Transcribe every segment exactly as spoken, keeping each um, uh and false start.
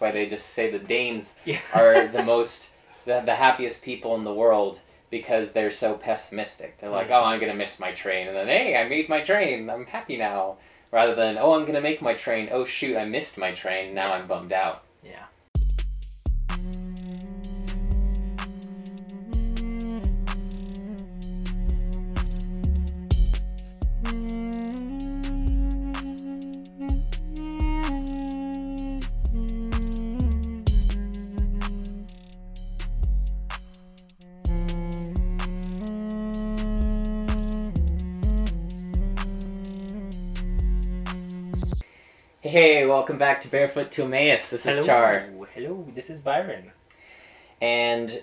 That's why they just say the Danes yeah. are the most, the, the happiest people in the world, because they're so pessimistic. They're like, oh, I'm going to miss my train. And then, hey, I made my train. I'm happy now. Rather than, oh, I'm going to make my train. Oh, shoot, I missed my train. Now I'm bummed out. Yeah. Hey, welcome back to Barefoot to Emmaus. This is hello. Char. Hello, this is Byron. And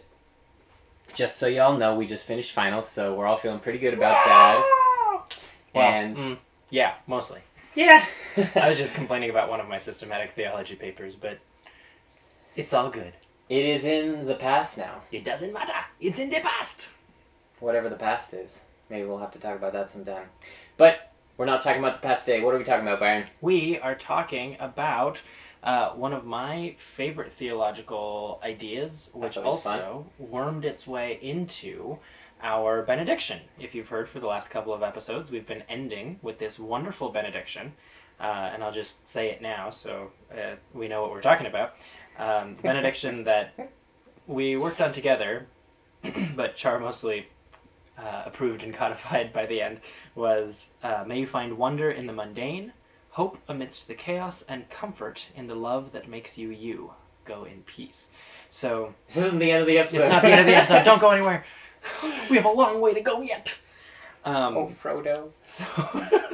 just so y'all know, we just finished finals, so we're all feeling pretty good about that. Well, and mm, yeah, mostly. Yeah. I was just complaining about one of my systematic theology papers, but it's all good. It is in the past now. It doesn't matter. It's in the past. Whatever the past is. Maybe we'll have to talk about that sometime. But we're not talking about the past day. What are we talking about, Byron? We are talking about uh, one of my favorite theological ideas, which also fun. wormed its way into our benediction. If you've heard for the last couple of episodes, we've been ending with this wonderful benediction, uh, and I'll just say it now so uh, we know what we're talking about. Um, the benediction that we worked on together, but Char mostly Uh, approved and codified by the end, was uh, may you find wonder in the mundane, hope amidst the chaos, and comfort in the love that makes you you. Go in peace. So this isn't the end of the episode. It's not the end of the episode. Don't go anywhere. We have a long way to go yet. Um, oh, Frodo. So,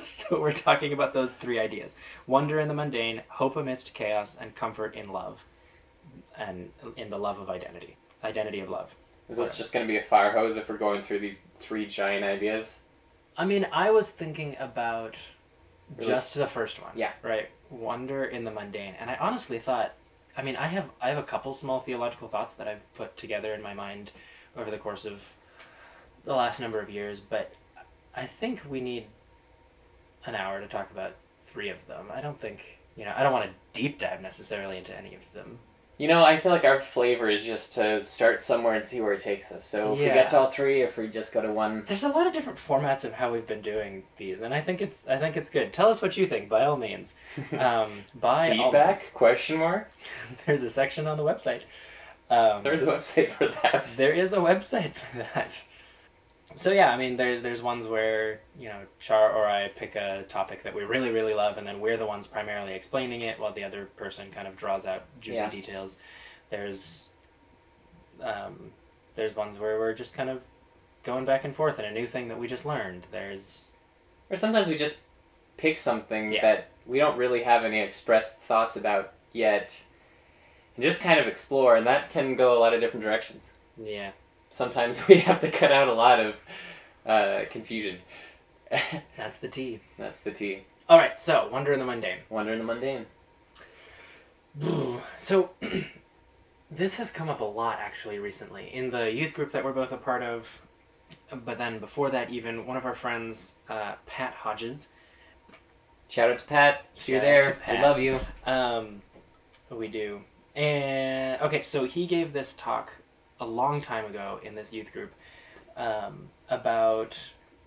so we're talking about those three ideas: wonder in the mundane, hope amidst chaos, and comfort in love, and in the love of identity, identity of love. Is this just going to be a fire hose if we're going through these three giant ideas? I mean, I was thinking about really? just the first one. Yeah. Right? Wonder in the mundane. And I honestly thought, I mean, I have I have a couple small theological thoughts that I've put together in my mind over the course of the last number of years, but I think we need an hour to talk about three of them. I don't think, you know, I don't want to deep dive necessarily into any of them. You know, I feel like our flavor is just to start somewhere and see where it takes us. So if yeah. we get to all three, if we just go to one. There's a lot of different formats of how we've been doing these, and I think it's I think it's good. Tell us what you think, by all means. Um, by feedback? All means. Question mark? There's a section on the website. Um, there's a website for that. There is a website for that. So yeah, I mean, there there's ones where, you know, Char or I pick a topic that we really, really love, and then we're the ones primarily explaining it while the other person kind of draws out juicy yeah. details. There's um, there's ones where we're just kind of going back and forth in a new thing that we just learned. There's... Or sometimes we just pick something yeah. that we don't really have any expressed thoughts about yet, and just kind of explore, and that can go a lot of different directions. Yeah. Sometimes we have to cut out a lot of uh, confusion. That's the tea. That's the tea. All right, so wonder in the mundane. Wonder in the mundane. So this has come up a lot, actually, recently. In the youth group that we're both a part of, but then before that even, one of our friends, uh, Pat Hodges. Shout out to Pat. If you're there, we love you. Um, we do. And okay, so he gave this talk a long time ago in this youth group um, about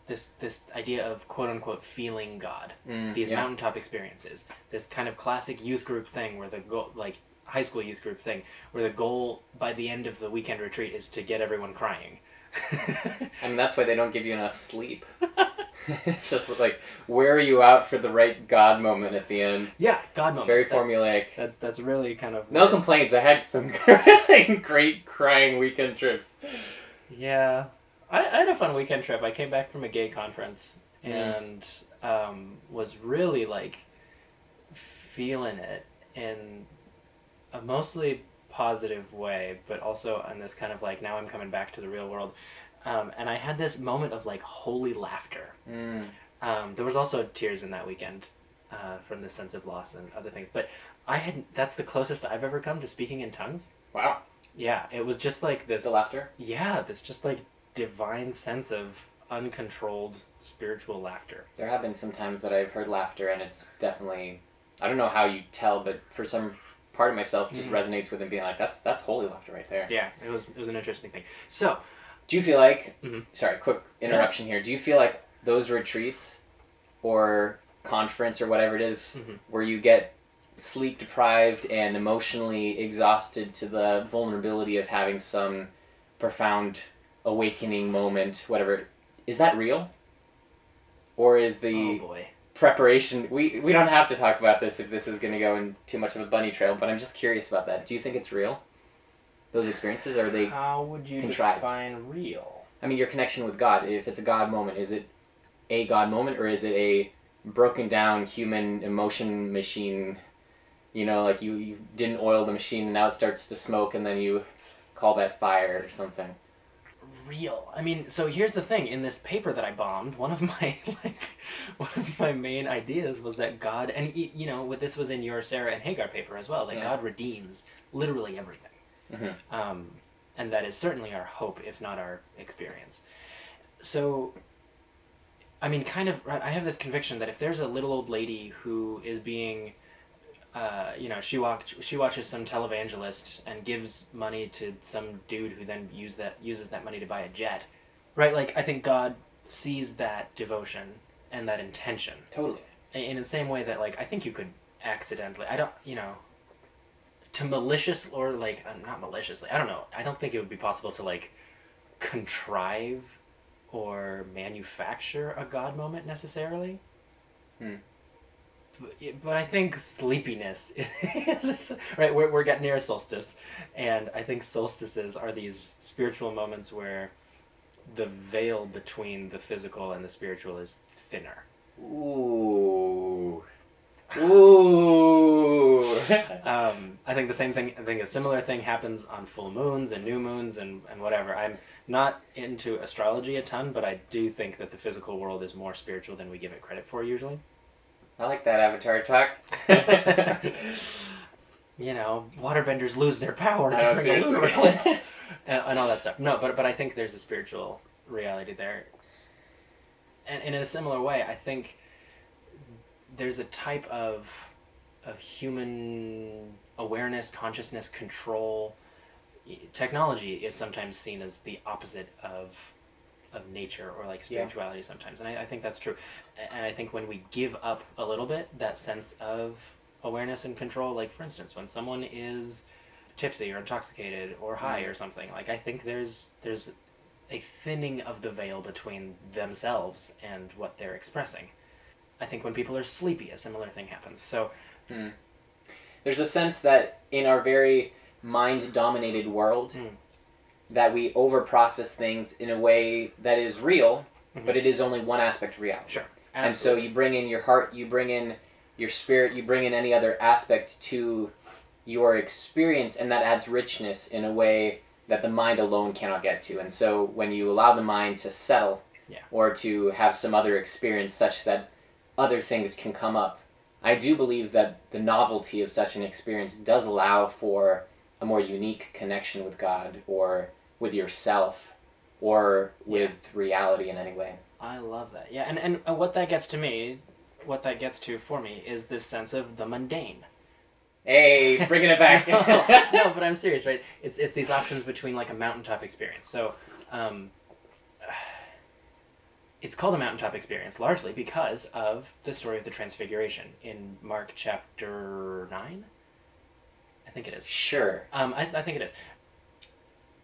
this this idea of quote-unquote feeling God, mm, these yeah. mountaintop experiences, this kind of classic youth group thing where the goal, like high school youth group thing, where the goal by the end of the weekend retreat is to get everyone crying. I mean, that's why they don't give you enough sleep. It's just like, wear you out for the right God moment at the end. Yeah, God moment. Very formulaic. That's, that's that's really kind of... No weird. complaints. I had some great crying weekend trips. Yeah. I, I had a fun weekend trip. I came back from a gay conference and mm. um, was really, like, feeling it in a mostly positive way, but also on this kind of, like, now I'm coming back to the real world. Um, and I had this moment of, like, holy laughter. Mm. Um, there was also tears in that weekend uh, from the sense of loss and other things. But I had that's the closest I've ever come to speaking in tongues. Wow. Yeah, it was just like this... The laughter? Yeah, this just, like, divine sense of uncontrolled spiritual laughter. There have been some times that I've heard laughter, and it's definitely... I don't know how you tell, but for some part of myself just mm-hmm. resonates with him being like, that's that's holy laughter right there. Yeah, it was it was an interesting thing. So, do you feel like, mm-hmm. sorry, quick interruption yeah. here, do you feel like those retreats or conference or whatever it is mm-hmm. where you get sleep deprived and emotionally exhausted to the vulnerability of having some profound awakening moment, whatever, is that real? Or is the... Oh boy. Preparation, we we don't have to talk about this if this is going to go in too much of a bunny trail, but I'm just curious about that. Do you think it's real, those experiences, or are they how would you contrived? Define real? I mean, your connection with God, if it's a God moment, is it a God moment, or is it a broken down human emotion machine, you know, like you, you didn't oil the machine and now it starts to smoke and then you call that fire or something? Real. I mean, so here's the thing. In this paper that I bombed, one of my like, one of my main ideas was that God, and you know, what this was in your Sarah and Hagar paper as well, that yeah. God redeems literally everything, mm-hmm. um, and that is certainly our hope, if not our experience. So, I mean, kind of, I have this conviction that if there's a little old lady who is being, uh, you know, she walked, she watches some televangelist and gives money to some dude who then use that, uses that money to buy a jet, right? Like, I think God sees that devotion and that intention. Totally. In the same way that, like, I think you could accidentally, I don't, you know, to malicious or, like, not maliciously, I don't know, I don't think it would be possible to, like, contrive or manufacture a God moment necessarily. Hmm. But I think sleepiness is, right, we're, we're getting near a solstice, and I think solstices are these spiritual moments where the veil between the physical and the spiritual is thinner. Ooh. Ooh. um, I think the same thing, I think a similar thing happens on full moons and new moons and, and whatever. I'm not into astrology a ton, but I do think that the physical world is more spiritual than we give it credit for usually. I like that Avatar talk. You know, waterbenders lose their power to during the lunar eclipse and, and all that stuff. No, but but I think there's a spiritual reality there. And, and in a similar way, I think there's a type of of human awareness, consciousness, control. Technology is sometimes seen as the opposite of of nature or like spirituality yeah. sometimes. And I, I think that's true. And I think when we give up a little bit, that sense of awareness and control, like for instance, when someone is tipsy or intoxicated or high mm. or something, like I think there's there's a thinning of the veil between themselves and what they're expressing. I think when people are sleepy, a similar thing happens. So mm. there's a sense that in our very mind-dominated world, mm. that we over-process things in a way that is real, mm-hmm. but it is only one aspect of reality. Sure. Absolutely. And so you bring in your heart, you bring in your spirit, you bring in any other aspect to your experience, and that adds richness in a way that the mind alone cannot get to. And so when you allow the mind to settle yeah. or to have some other experience such that other things can come up, I do believe that the novelty of such an experience does allow for a more unique connection with God or with yourself or with yeah. reality in any way. I love that. Yeah, and, and what that gets to me, what that gets to for me is this sense of the mundane. Hey, bringing it back. no, no, but I'm serious, right? It's it's these options between like a mountaintop experience. So um, it's called a mountaintop experience largely because of the story of the Transfiguration in Mark chapter nine. I think it is. Sure. Um, I, I think it is.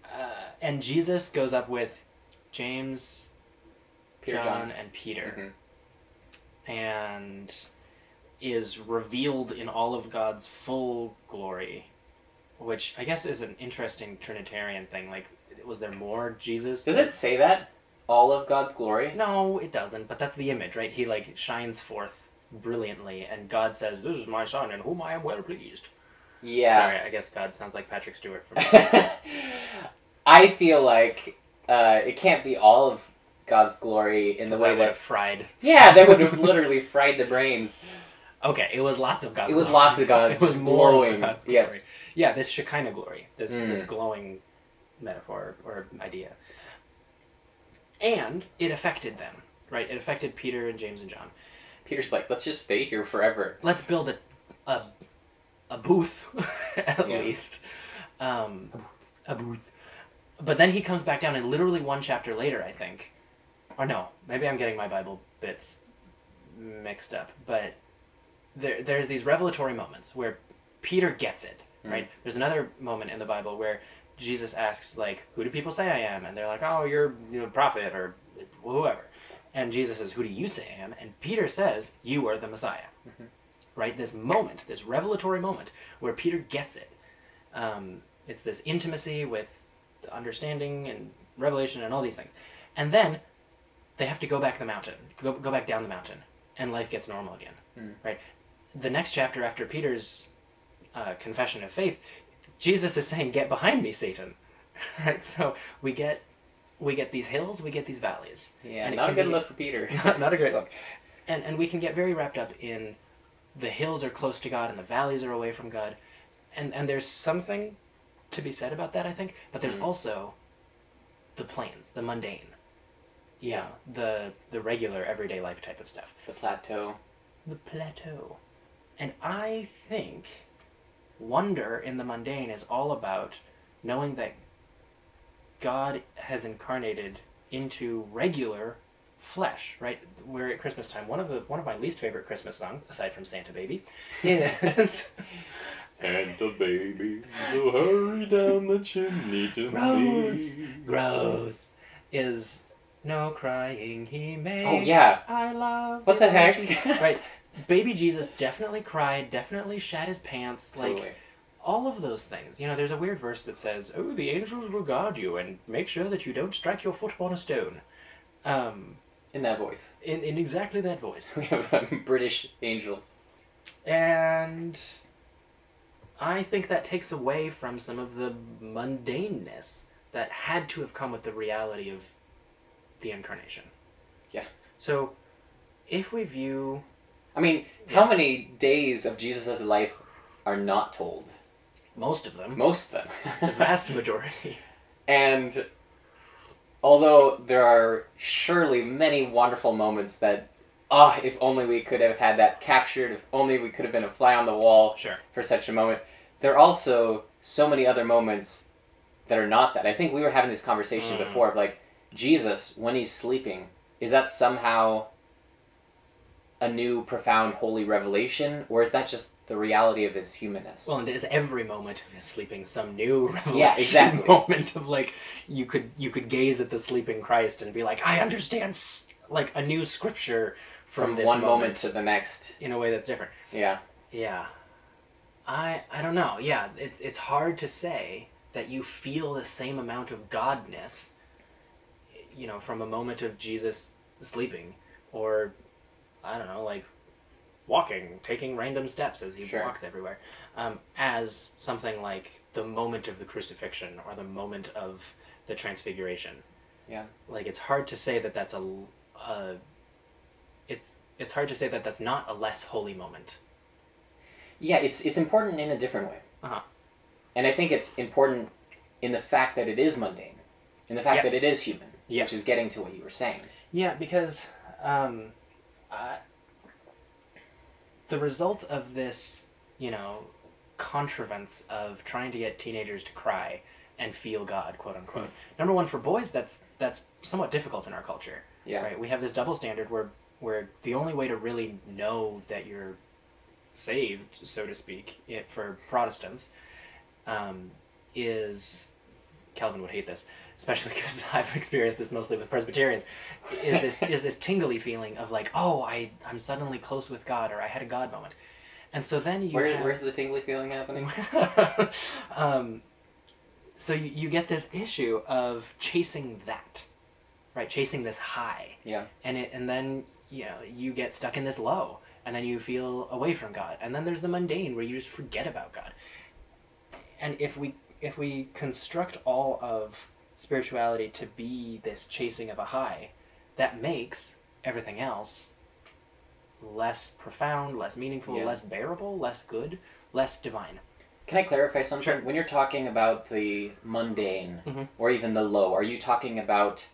Uh, and Jesus goes up with James, Peter, John, John, and Peter, mm-hmm. and is revealed in all of God's full glory, which I guess is an interesting Trinitarian thing. Like, was there more Jesus? Does that... it say that? All of God's glory? No, it doesn't, but that's the image, right? He, like, shines forth brilliantly, and God says, "This is my son, in whom I am well pleased." Yeah. Sorry, I guess God sounds like Patrick Stewart from I feel like uh, it can't be all of God's glory in the way that... would have fried. Yeah, they would have literally fried the brains. Okay, it was lots of God's glory. It was glory. lots of God's glory. It was glowing. God's yeah. glory. Yeah, this Shekinah glory, this, mm. this glowing metaphor or idea. And it affected them, right? It affected Peter and James and John. Peter's like, let's just stay here forever. Let's build a... a a booth, at yeah. least. Um, a booth. But then he comes back down, and literally one chapter later, I think. Or no, maybe I'm getting my Bible bits mixed up. But there, there's these revelatory moments where Peter gets it, right? Mm. There's another moment in the Bible where Jesus asks, like, who do people say I am? And they're like, oh, you're you know, a prophet or whoever. And Jesus says, who do you say I am? And Peter says, you are the Messiah. Mm-hmm. Right? This moment, this revelatory moment where Peter gets it. Um, it's this intimacy with understanding and revelation and all these things. And then they have to go back the mountain, go, go back down the mountain, and life gets normal again. Mm. Right? The next chapter after Peter's uh, confession of faith, Jesus is saying, get behind me, Satan. Right? So we get we get these hills, we get these valleys. Yeah, and not a good be, look for Peter. Not, not a great look. And, and we can get very wrapped up in the hills are close to God and the valleys are away from God. And and there's something to be said about that, I think. But there's mm. also the plains, the mundane. Yeah, yeah. The, the regular everyday life type of stuff. The plateau. The plateau. And I think wonder in the mundane is all about knowing that God has incarnated into regular flesh, right? We're at Christmas time. One of the one of my least favorite Christmas songs, aside from Santa Baby, is Santa Baby, so hurry down the chimney to Gross, me. Gross. Is no crying he makes. Oh yeah. I love. What the heck? Jesus. Right. Baby Jesus definitely cried, definitely shat his pants, like totally. All of those things. You know, there's a weird verse that says, oh, the angels will guard you and make sure that you don't strike your foot upon a stone. Um, in that voice. In, in exactly that voice. We have um, British angels. And I think that takes away from some of the mundaneness that had to have come with the reality of the incarnation. Yeah. So if we view... I mean, yeah. how many days of Jesus' life are not told? Most of them. Most of them. The vast majority. And although there are surely many wonderful moments that, ah, oh, if only we could have had that captured, if only we could have been a fly on the wall sure. for such a moment, there are also so many other moments that are not that. I think we were having this conversation mm. before of, like, Jesus, when he's sleeping, is that somehow a new, profound, holy revelation, or is that just the reality of his humanness? Well, and is every moment of his sleeping some new revelation yeah, exactly. moment of, like, you could you could gaze at the sleeping Christ and be like, I understand, like, a new scripture from, from this one moment, moment to the next in a way that's different. Yeah, yeah. I I don't know. Yeah, it's it's hard to say that you feel the same amount of godness, you know, from a moment of Jesus sleeping or. I don't know, like, walking, taking random steps as he sure. walks everywhere, um, as something like the moment of the crucifixion or the moment of the transfiguration. Yeah. Like, it's hard to say that that's a, uh, it's, it's hard to say that that's not a less holy moment. Yeah, it's, it's important in a different way. Uh-huh. And I think it's important in the fact that it is mundane, in the fact yes. that it is human, yes. which is getting to what you were saying. Yeah, because, um... Uh, the result of this, you know, contrivance of trying to get teenagers to cry and feel God, quote unquote. Mm. Number one, for boys, that's that's somewhat difficult in our culture. Yeah. Right. We have this double standard where where the only way to really know that you're saved, so to speak, it, for Protestants, um, is Calvin would hate this. Especially because I've experienced this mostly with Presbyterians, is this is this tingly feeling of like, oh, I, I'm suddenly close with God, or I had a God moment. And so then you Where, have... Where's the tingly feeling happening? um, so you, you get this issue of chasing that, right? Chasing this high. Yeah. And, it, and then, you know, you get stuck in this low, and then you feel away from God. And then there's the mundane where you just forget about God. And if we if we construct all of spirituality to be this chasing of a high, that makes everything else less profound, less meaningful, yeah. less bearable, less good, less divine. Can I clarify something? Sure. When you're talking about the mundane, mm-hmm. or even the low, are you talking about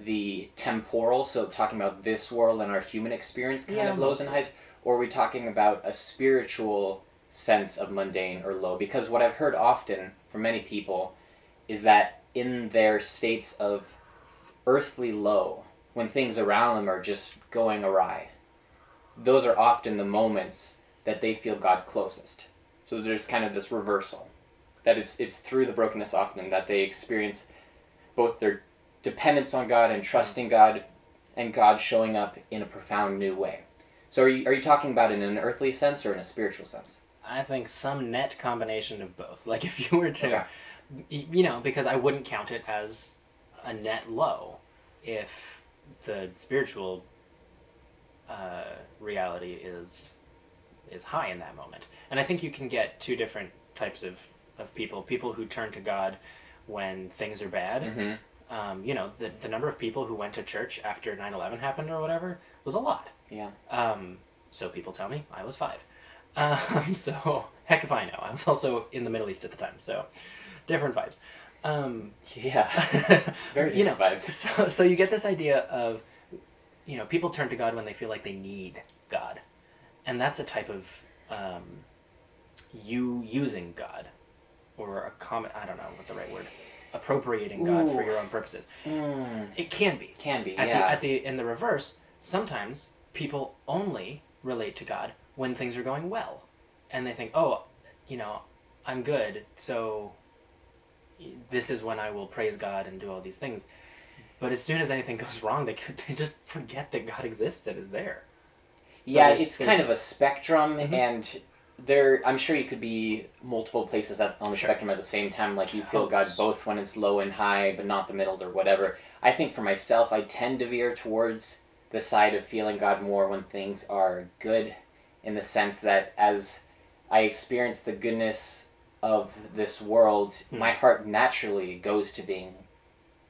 the temporal, so talking about this world and our human experience kind yeah, of lows and highs, or are we talking about a spiritual sense of mundane or low. Because what I've heard often from many people is that in their states of earthly low, when things around them are just going awry, those are often the moments that they feel God closest. So there's kind of this reversal, that it's, it's through the brokenness often that they experience both their dependence on God and trusting God, and God showing up in a profound new way. So are you, are you talking about it in an earthly sense or in a spiritual sense? I think some net combination of both. Like if you were to, okay. you know, because I wouldn't count it as a net low if the spiritual uh, reality is is high in that moment. And I think you can get two different types of, of people. People who turn to God when things are bad. Mm-hmm. um, you know, the, the number of people who went to church after nine eleven happened or whatever was a lot. Yeah. Um, so people tell me. I was five. Um, so heck if I know. I was also in the Middle East at the time. So different vibes. Um, yeah. Very different you know, vibes. So, so you get this idea of, you know, people turn to God when they feel like they need God. And that's a type of um, you using God, or a comment, I don't know what the right word, appropriating God Ooh. For your own purposes. Mm. It can be. Can be, at yeah. The, at the, in the reverse, sometimes people only relate to God when things are going well. And they think, oh, you know, I'm good, so this is when I will praise God and do all these things. But as soon as anything goes wrong, they, they just forget that God exists and is there. So yeah, it's kind of a spectrum, mm-hmm. and there. I'm sure you could be multiple places at, on the sure. spectrum at the same time, like you feel God both when it's low and high, but not the middle or whatever. I think for myself, I tend to veer towards the side of feeling God more when things are good, in the sense that as I experience the goodness of this world, mm-hmm. my heart naturally goes to being,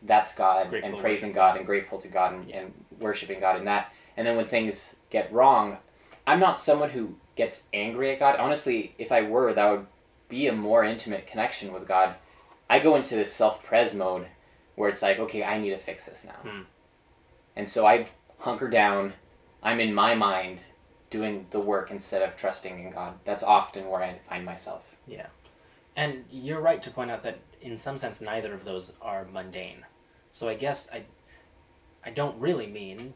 that's God, grateful and praising worship. God, and grateful to God, and, yeah. and worshiping God in that. And then when things get wrong, I'm not someone who gets angry at God. Honestly, if I were, that would be a more intimate connection with God. I go into this self-pres mode where it's like, okay, I need to fix this now. Hmm. And so I hunker down, I'm in my mind doing the work instead of trusting in God. That's often where I find myself. Yeah. And you're right to point out that in some sense neither of those are mundane. So I guess I, I don't really mean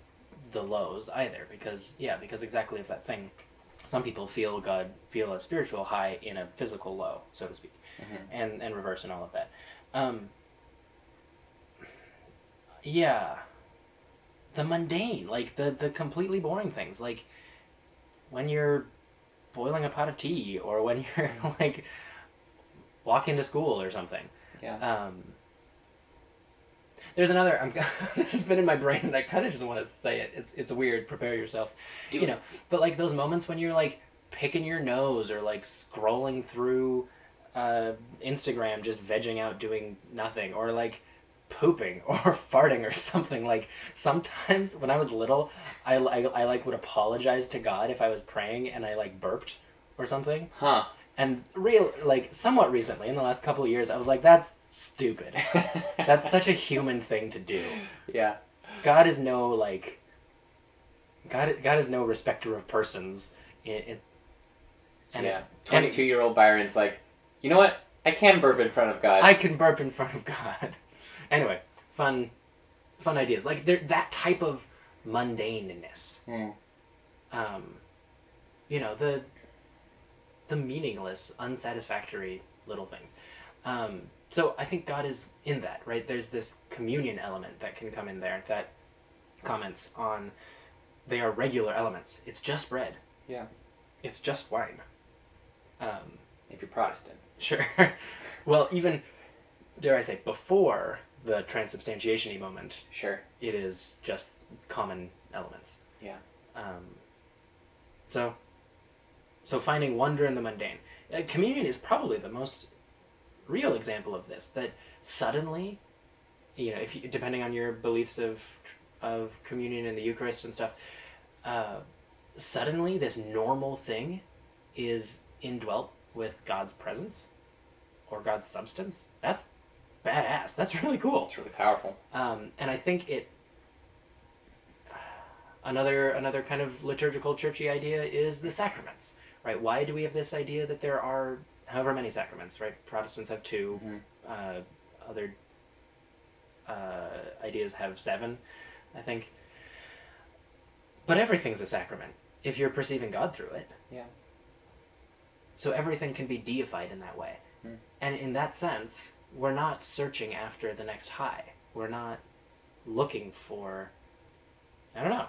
the lows either, because yeah because exactly of that thing, some people feel God feel a spiritual high in a physical low, so to speak, mm-hmm. and and reverse and all of that. Um yeah the mundane, like the the completely boring things, like when you're boiling a pot of tea or when you're like walking to school or something. yeah um There's another. I'm, this has been in my brain, and I kind of just want to say it. It's it's weird. Prepare yourself, Do you know. But like those moments when you're like picking your nose or like scrolling through uh, Instagram, just vegging out, doing nothing, or like pooping or farting or something. Like sometimes when I was little, I, I I like would apologize to God if I was praying and I like burped or something. Huh. And real, like, somewhat recently, in the last couple of years, I was like, that's stupid. That's such a human thing to do. Yeah. God is no, like, God God is no respecter of persons. It, it, and yeah. twenty-two-year-old Byron's like, you know what? I can burp in front of God. I can burp in front of God. Anyway, fun fun ideas. Like, that type of mundaneness. Mm. Um, you know, the... the meaningless, unsatisfactory little things. Um, so I think God is in that, right? There's this communion element that can come in there that comments on they are regular elements. It's just bread. Yeah. It's just wine. Um, if you're Protestant. Sure. Well, even, dare I say, before the transubstantiation-y moment, sure, it is just common elements. Yeah. Um, so... So finding wonder in the mundane. Uh, communion is probably the most real example of this, that suddenly, you know, if you, depending on your beliefs of of communion and the Eucharist and stuff, uh, suddenly this normal thing is indwelt with God's presence or God's substance. That's badass. That's really cool. It's really powerful. Um, and I think it... Another, another kind of liturgical, churchy idea is the sacraments, right? Why do we have this idea that there are however many sacraments, right? Protestants have two, mm-hmm. uh, other uh, ideas have seven, I think. But everything's a sacrament if you're perceiving God through it. Yeah. So everything can be deified in that way. Mm. And in that sense, we're not searching after the next high. We're not looking for, I don't know,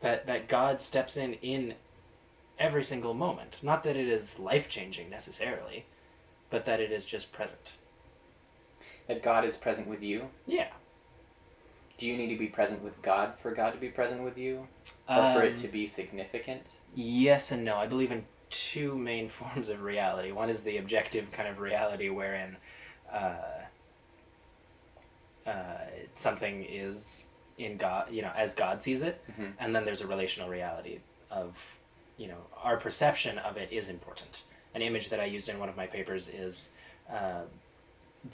that, that God steps in in every single moment. Not that it is life-changing necessarily, but that it is just present. That God is present with you? Yeah. Do you need to be present with God for God to be present with you? Or um, for it to be significant? Yes and no. I believe in two main forms of reality. One is the objective kind of reality wherein uh, uh, something is in God, you know, as God sees it. Mm-hmm. And then there's a relational reality of, you know, our perception of it is important. An image that I used in one of my papers is uh,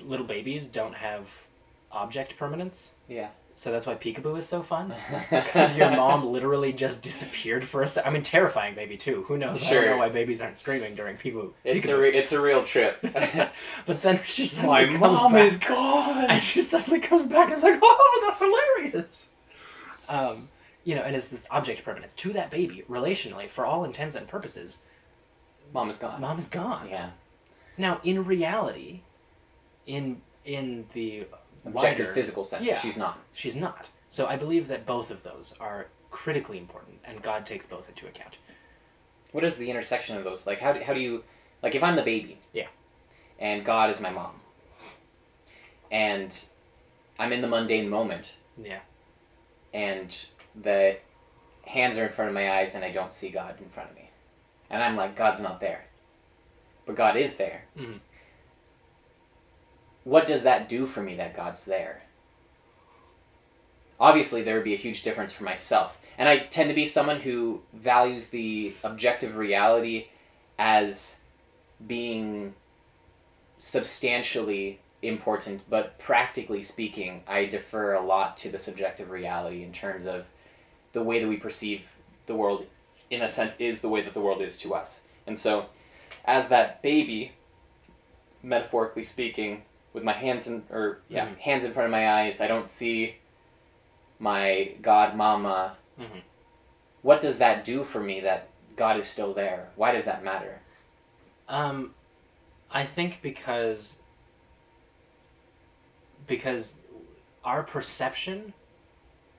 little babies don't have object permanence. Yeah. So that's why Peekaboo is so fun, because your mom literally just disappeared for a second. I mean, terrifying baby, too. Who knows? Sure. I don't know why babies aren't screaming during Peekaboo. It's, a, re it's a real trip. But then she suddenly My comes mom back, is gone! And she suddenly comes back and is like, oh, that's hilarious! Um, you know, and it's this object permanence to that baby, relationally, for all intents and purposes. Mom is gone. Mom is gone. Yeah. Now, in reality, in in the... objective wider, physical sense. Yeah. She's not. She's not. So I believe that both of those are critically important, and God takes both into account. What is the intersection of those? Like, how do, how do you... Like, if I'm the baby... Yeah. And God is my mom. And I'm in the mundane moment. Yeah. And the hands are in front of my eyes, and I don't see God in front of me. And I'm like, God's not there. But God is there. Mm-hmm. What does that do for me that God's there? Obviously, there would be a huge difference for myself. And I tend to be someone who values the objective reality as being substantially important, but practically speaking, I defer a lot to the subjective reality in terms of the way that we perceive the world, in a sense, is the way that the world is to us. And so, as that baby, metaphorically speaking, with my hands in, or yeah, mm-hmm. hands in front of my eyes, I don't see my God mama. Mm-hmm. What does that do for me that God is still there? Why does that matter? Um, I think because, because our perception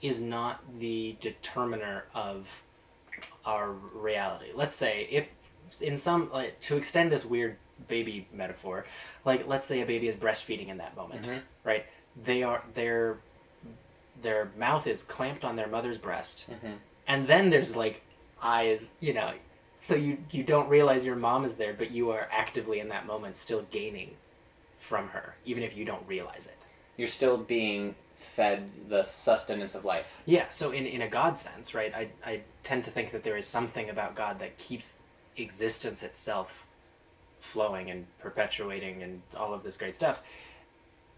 is not the determiner of our reality. Let's say if in some, like, to extend this weird baby metaphor, like, let's say a baby is breastfeeding in that moment, mm-hmm. right? They are, their, their mouth is clamped on their mother's breast, mm-hmm. and then there's, like, eyes, you know, so you, you don't realize your mom is there, but you are actively in that moment still gaining from her, even if you don't realize it. You're still being fed the sustenance of life. Yeah, so in, in a God sense, right, I, I tend to think that there is something about God that keeps existence itself flowing and perpetuating and all of this great stuff.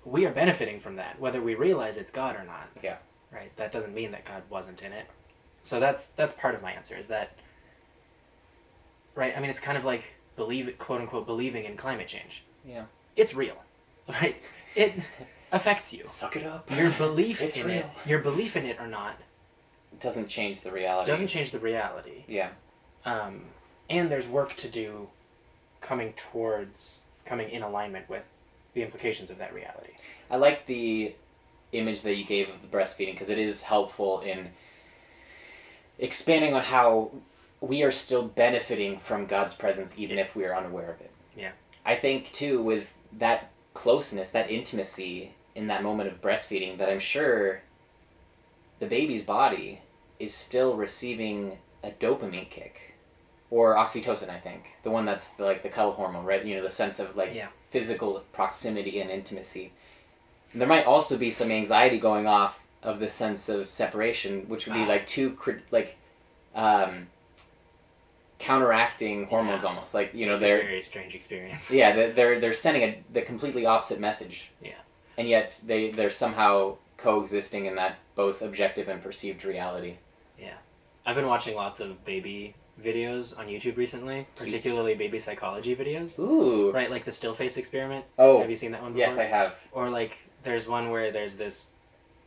We are benefiting from that, whether we realize it's God or not. Yeah. Right? That doesn't mean that God wasn't in it. So that's that's part of my answer, is that, right, I mean, it's kind of like believe, quote-unquote, believing in climate change. Yeah. It's real, right? It affects you. Suck it up. Your belief it's in real. it, your belief in it or not, it doesn't change the reality. Doesn't change the reality. Yeah. Um, and there's work to do coming towards, coming in alignment with the implications of that reality. I like the image that you gave of the breastfeeding, because it is helpful in expanding on how we are still benefiting from God's presence, even yeah. if we are unaware of it. Yeah. I think, too, with that closeness, that intimacy in that moment of breastfeeding, that I'm sure the baby's body is still receiving a dopamine kick. Or oxytocin, I think. The one that's the, like the cuddle hormone, right? You know, the sense of like yeah. physical proximity and intimacy. And there might also be some anxiety going off of the sense of separation, which would be like two like um, counteracting hormones yeah. almost. Like, you know, they're a very strange experience. Yeah, they're they're, they're sending a the completely opposite message. Yeah. And yet they they're somehow coexisting in that both objective and perceived reality. Yeah, I've been watching lots of baby videos on YouTube recently, particularly Sweet. baby psychology videos. Ooh. Right, like the still face experiment. Oh. Have you seen that one before? Yes, I have. Or like there's one where there's this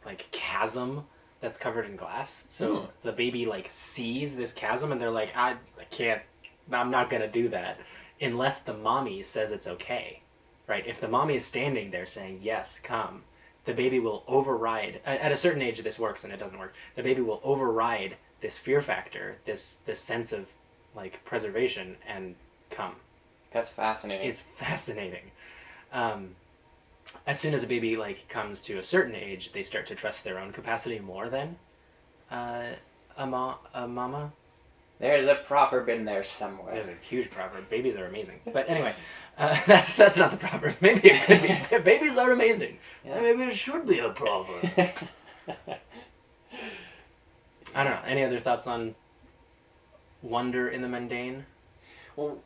like chasm that's covered in glass. So mm. the baby like sees this chasm and they're like, I, I can't, I'm not going to do that unless the mommy says it's okay. Right? If the mommy is standing there saying, yes, come, the baby will override. At, at a certain age this works and it doesn't work. The baby will override this fear factor, this this sense of like preservation, and come. That's fascinating. It's fascinating. Um, as soon as a baby like comes to a certain age, they start to trust their own capacity more than uh, a, ma a mama. There's a proverb in there somewhere. There's a huge proverb. Babies are amazing. But anyway, uh, that's that's not the proverb. Maybe it could be. Babies are amazing. Yeah. Maybe it should be a proverb. I don't know. Any other thoughts on wonder in the mundane? Well,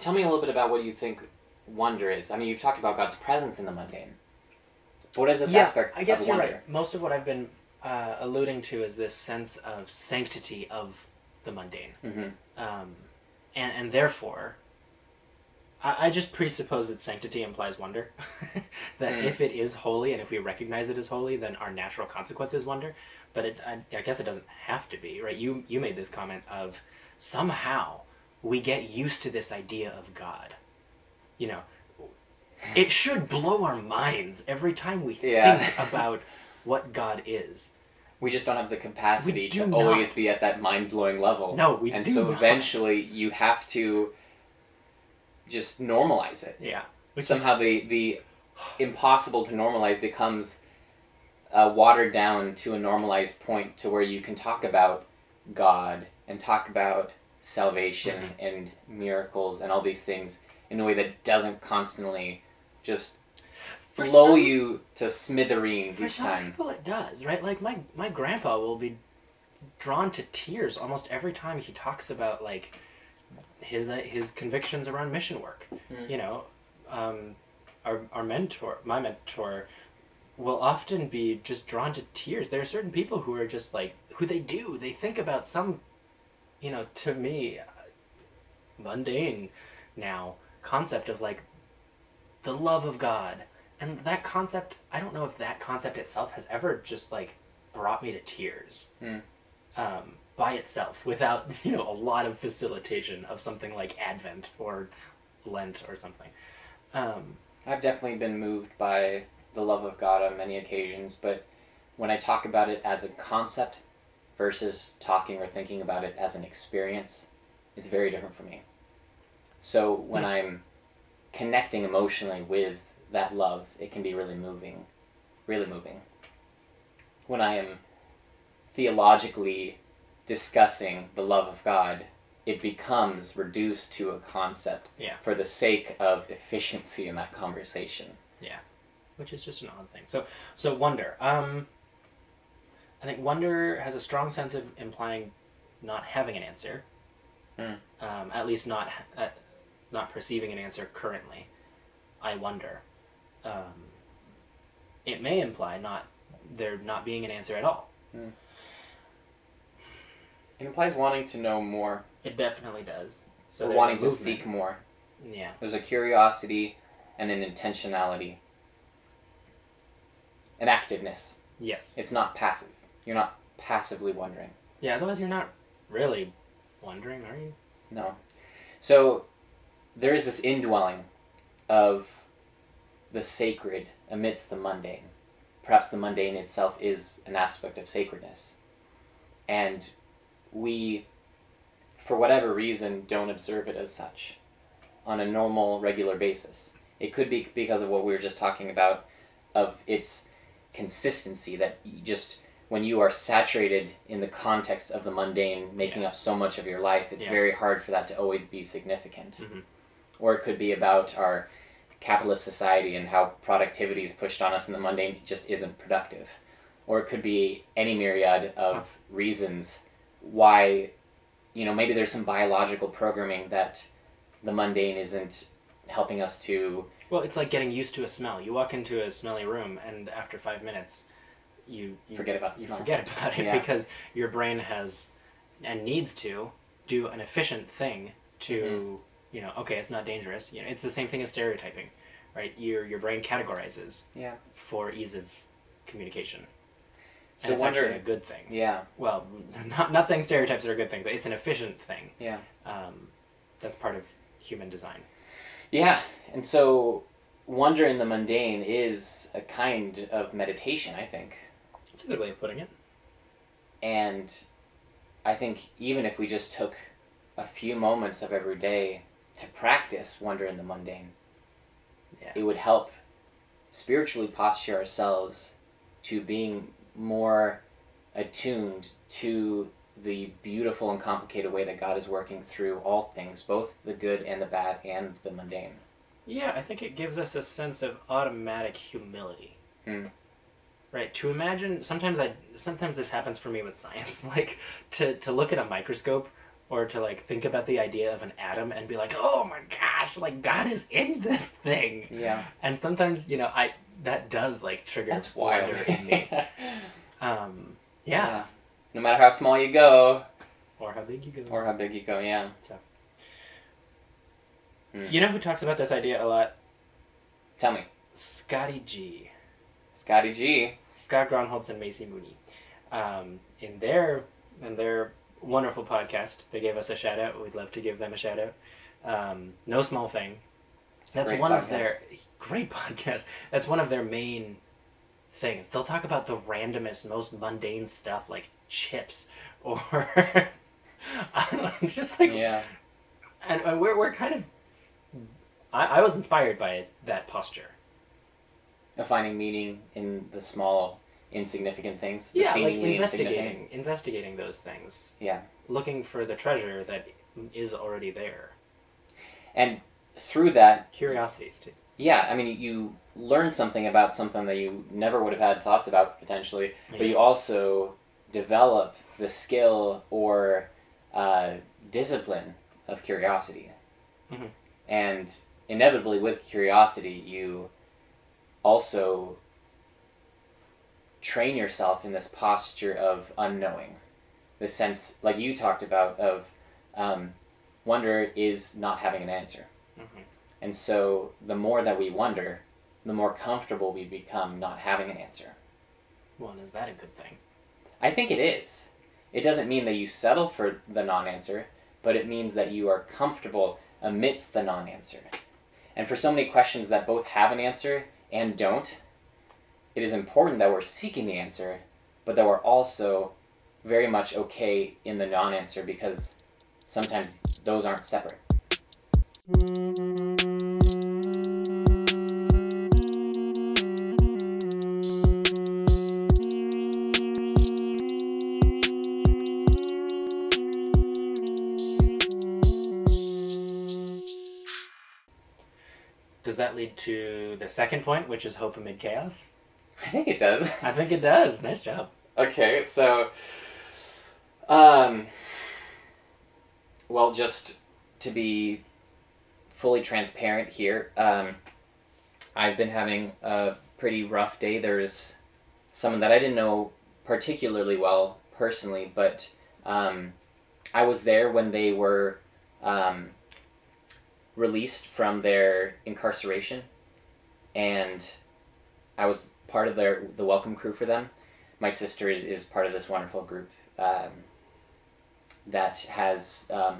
tell me a little bit about what you think wonder is. I mean, you've talked about God's presence in the mundane. What is this yeah, aspect I guess of you're wonder? Right. Most of what I've been uh, alluding to is this sense of sanctity of the mundane. Mm-hmm. um, and, and therefore, I, I just presuppose that sanctity implies wonder. That mm. if it is holy, and if we recognize it as holy, then our natural consequence is wonder. But it, I, I guess it doesn't have to be, right? You you made this comment of somehow we get used to this idea of God. You know, it should blow our minds every time we yeah. think about what God is. We just don't have the capacity to not. always be at that mind-blowing level. No, we and do And so not. eventually you have to just normalize it. Yeah. Which somehow is... the, the impossible to normalize becomes... Uh, watered down to a normalized point to where you can talk about God and talk about salvation mm-hmm. and miracles and all these things in a way that doesn't constantly just for blow some, you to smithereens each time. For some people it does, right? Like my, my grandpa will be drawn to tears almost every time he talks about like his uh, his convictions around mission work. Mm-hmm. You know, um, our, our mentor, my mentor, will often be just drawn to tears. There are certain people who are just like, who they do, they think about some, you know, to me, uh, mundane now, concept of like, the love of God. And that concept, I don't know if that concept itself has ever just like, brought me to tears. Mm. Um, by itself, without, you know, a lot of facilitation of something like Advent or Lent or something. Um, I've definitely been moved by the love of God on many occasions, but when I talk about it as a concept versus talking or thinking about it as an experience, it's very different for me. So when mm-hmm. I'm connecting emotionally with that love, it can be really moving, really moving. When I am theologically discussing the love of God, it becomes reduced to a concept yeah. for the sake of efficiency in that conversation. Yeah. Which is just an odd thing. So, so wonder. Um, I think wonder has a strong sense of implying not having an answer, mm. um, at least not uh, not perceiving an answer currently. I wonder. Um, it may imply not there not being an answer at all. Mm. It implies wanting to know more. It definitely does. So or wanting to seek more. Yeah. There's a curiosity and an intentionality. An activeness. Yes. It's not passive. You're not passively wondering. Yeah, otherwise you're not really wondering, are you? No. So there is this indwelling of the sacred amidst the mundane. Perhaps the mundane itself is an aspect of sacredness. And we, for whatever reason, don't observe it as such on a normal, regular basis. It could be because of what we were just talking about, of its consistency, that you just when you are saturated in the context of the mundane making yeah. up so much of your life, it's yeah. very hard for that to always be significant. Mm-hmm. Or it could be about our capitalist society and how productivity is pushed on us and the mundane just isn't productive. Or it could be any myriad of huh. reasons why, you know, maybe there's some biological programming that the mundane isn't helping us to. Well, it's like getting used to a smell. You walk into a smelly room, and after five minutes, you, you forget about the you smell. Forget about it yeah. because your brain has and needs to do an efficient thing to, mm-hmm. you know, okay, it's not dangerous. You know, it's the same thing as stereotyping, right? Your your brain categorizes yeah. for ease of communication. So and it's wonder, actually a good thing. Yeah. Well, not not saying stereotypes are a good thing, but it's an efficient thing. Yeah. Um, that's part of human design. Yeah, and so wonder in the mundane is a kind of meditation, I think. That's a good way of putting it. And I think even if we just took a few moments of every day to practice wonder in the mundane, yeah. it would help spiritually posture ourselves to being more attuned to the beautiful and complicated way that God is working through all things, both the good and the bad and the mundane. Yeah, I think it gives us a sense of automatic humility. Hmm. Right, to imagine, sometimes I, sometimes this happens for me with science, like, to, to look at a microscope, or to, like, think about the idea of an atom and be like, oh my gosh, like, God is in this thing! Yeah. And sometimes, you know, I, that does, like, trigger That's wild. wonder in me. um, yeah. yeah. No matter how small you go. Or how big you go. Or how big you go, yeah. So. Hmm. You know who talks about this idea a lot? Tell me. Scotty G. Scotty G. Scott Gronholz and Macy Mooney. Um, in their in their wonderful podcast, they gave us a shout out. We'd love to give them a shout out. Um, no Small Thing. That's great one podcast. of their great podcast. That's one of their main things. They'll talk about the randomest, most mundane stuff like chips or I don't know, just like yeah. And, and we're we're kind of I, I was inspired by that posture. Of finding meaning in the small, insignificant things. The yeah, like investigating, investigating those things. Yeah. Looking for the treasure that is already there. And through that... Curiosities, too. Yeah, I mean, you learn something about something that you never would have had thoughts about, potentially, yeah. but you also develop the skill or uh, discipline of curiosity. Mm-hmm. And inevitably, with curiosity, you... also train yourself in this posture of unknowing. The sense, like you talked about, of um, wonder is not having an answer. Mm-hmm. And so the more that we wonder, the more comfortable we become not having an answer. Well, and is that a good thing? I think it is. It doesn't mean that you settle for the non-answer, but it means that you are comfortable amidst the non-answer. And for so many questions that both have an answer and don't, it is important that we're seeking the answer, but that we're also very much okay in the non-answer, because sometimes those aren't separate. Does that lead to the second point, which is hope amid chaos? I think it does. I think it does. Nice job. Okay, so, um, well, just to be fully transparent here, um, I've been having a pretty rough day. There's someone that I didn't know particularly well personally, but um, I was there when they were... Um, released from their incarceration, and I was part of their the welcome crew for them. My sister is, is part of this wonderful group um, that has um,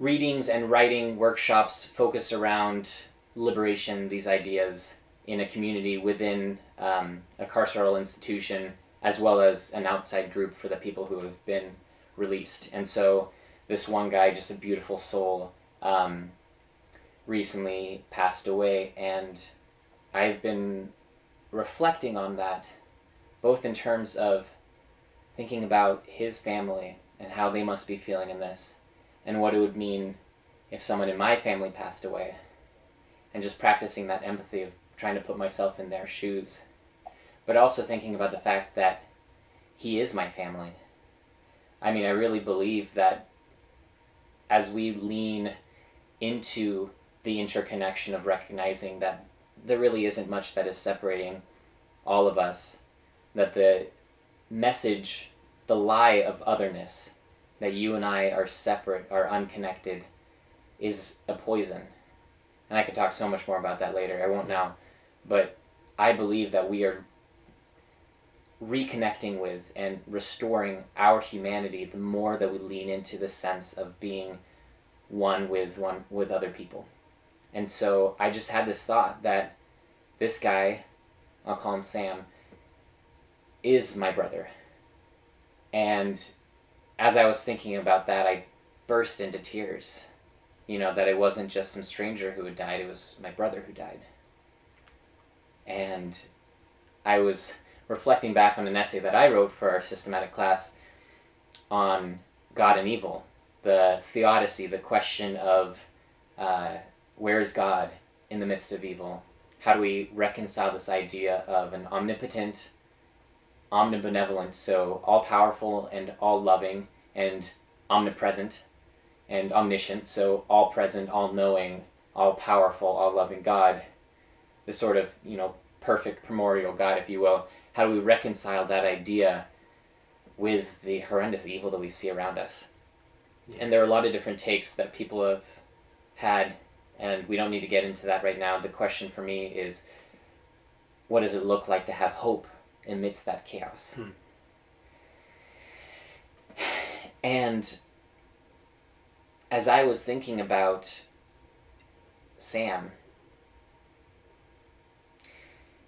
readings and writing workshops focused around liberation, these ideas in a community within um, a carceral institution, as well as an outside group for the people who have been released. And so this one guy, just a beautiful soul, Um, recently passed away, and I've been reflecting on that, both in terms of thinking about his family and how they must be feeling in this, and what it would mean if someone in my family passed away, and just practicing that empathy of trying to put myself in their shoes, but also thinking about the fact that he is my family. I mean, I really believe that as we lean into the interconnection of recognizing that there really isn't much that is separating all of us, that the message, the lie of otherness that you and I are separate, are unconnected, is a poison. And I could talk so much more about that later. I won't now. But I believe that we are reconnecting with and restoring our humanity the more that we lean into the sense of being one with one with other people. And so I just had this thought that this guy, I'll call him Sam, is my brother. And as I was thinking about that, I burst into tears. You know, that it wasn't just some stranger who had died, it was my brother who died. And I was reflecting back on an essay that I wrote for our systematic class on God and evil, the Theodicy, the question of uh, where is God in the midst of evil? How do we reconcile this idea of an omnipotent, omnibenevolent, so all-powerful and all-loving and omnipresent and omniscient, so all-present, all-knowing, all-powerful, all-loving God, the sort of, you know, perfect primordial God, if you will. How do we reconcile that idea with the horrendous evil that we see around us? Yeah. And there are a lot of different takes that people have had, and we don't need to get into that right now. The question for me is, what does it look like to have hope amidst that chaos? Hmm. And as I was thinking about Sam,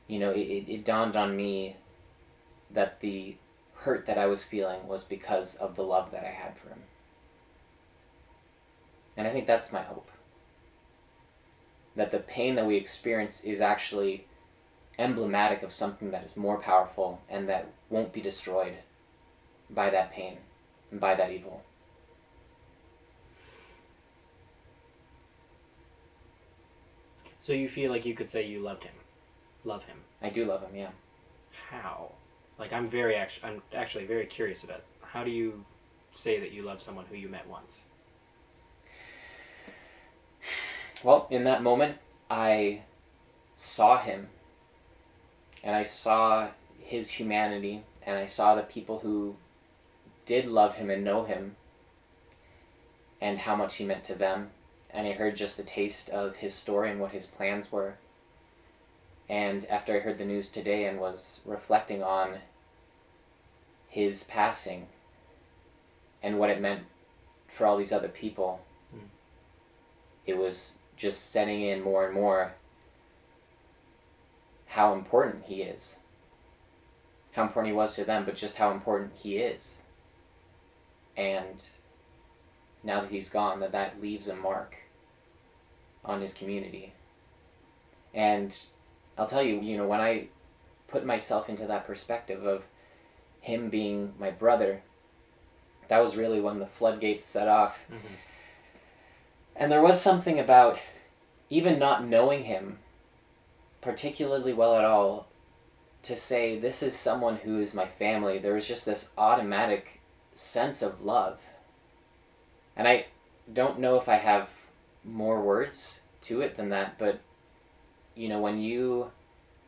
you know, it, it dawned on me that the hurt that I was feeling was because of the love that I had for him. And I think that's my hope. That the pain that we experience is actually emblematic of something that is more powerful and that won't be destroyed by that pain and by that evil. So you feel like you could say you loved him? Love him. I do love him, yeah. How? Like, I'm very actu- I'm actually very curious about it. How do you say that you love someone who you met once? Well, in that moment, I saw him, and I saw his humanity, and I saw the people who did love him and know him, and how much he meant to them, and I heard just a taste of his story and what his plans were. And after I heard the news today and was reflecting on his passing and what it meant for all these other people, mm. it was just setting in more and more how important he is. How important he was to them, but just how important he is. And now that he's gone, that that leaves a mark on his community. And I'll tell you, you know, when I put myself into that perspective of him being my brother, that was really when the floodgates set off. Mm-hmm. And there was something about even not knowing him particularly well at all, to say, this is someone who is my family. There was just this automatic sense of love. And I don't know if I have more words to it than that, but you know, when you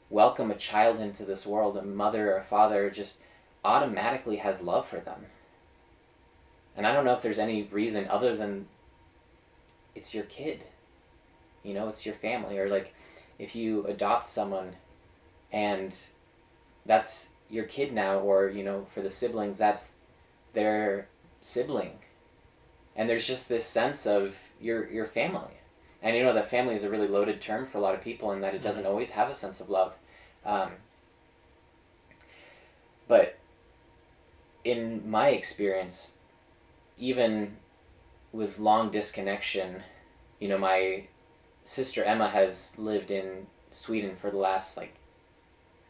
welcome a child into this world, a mother or a father just automatically has love for them. And I don't know if there's any reason other than it's your kid, you know, it's your family. Or like if you adopt someone and that's your kid now, or, you know, for the siblings, that's their sibling. And there's just this sense of your your family. And you know that family is a really loaded term for a lot of people, and that it doesn't always have a sense of love. Um, but in my experience, even with long disconnection, you know, my sister Emma has lived in Sweden for the last like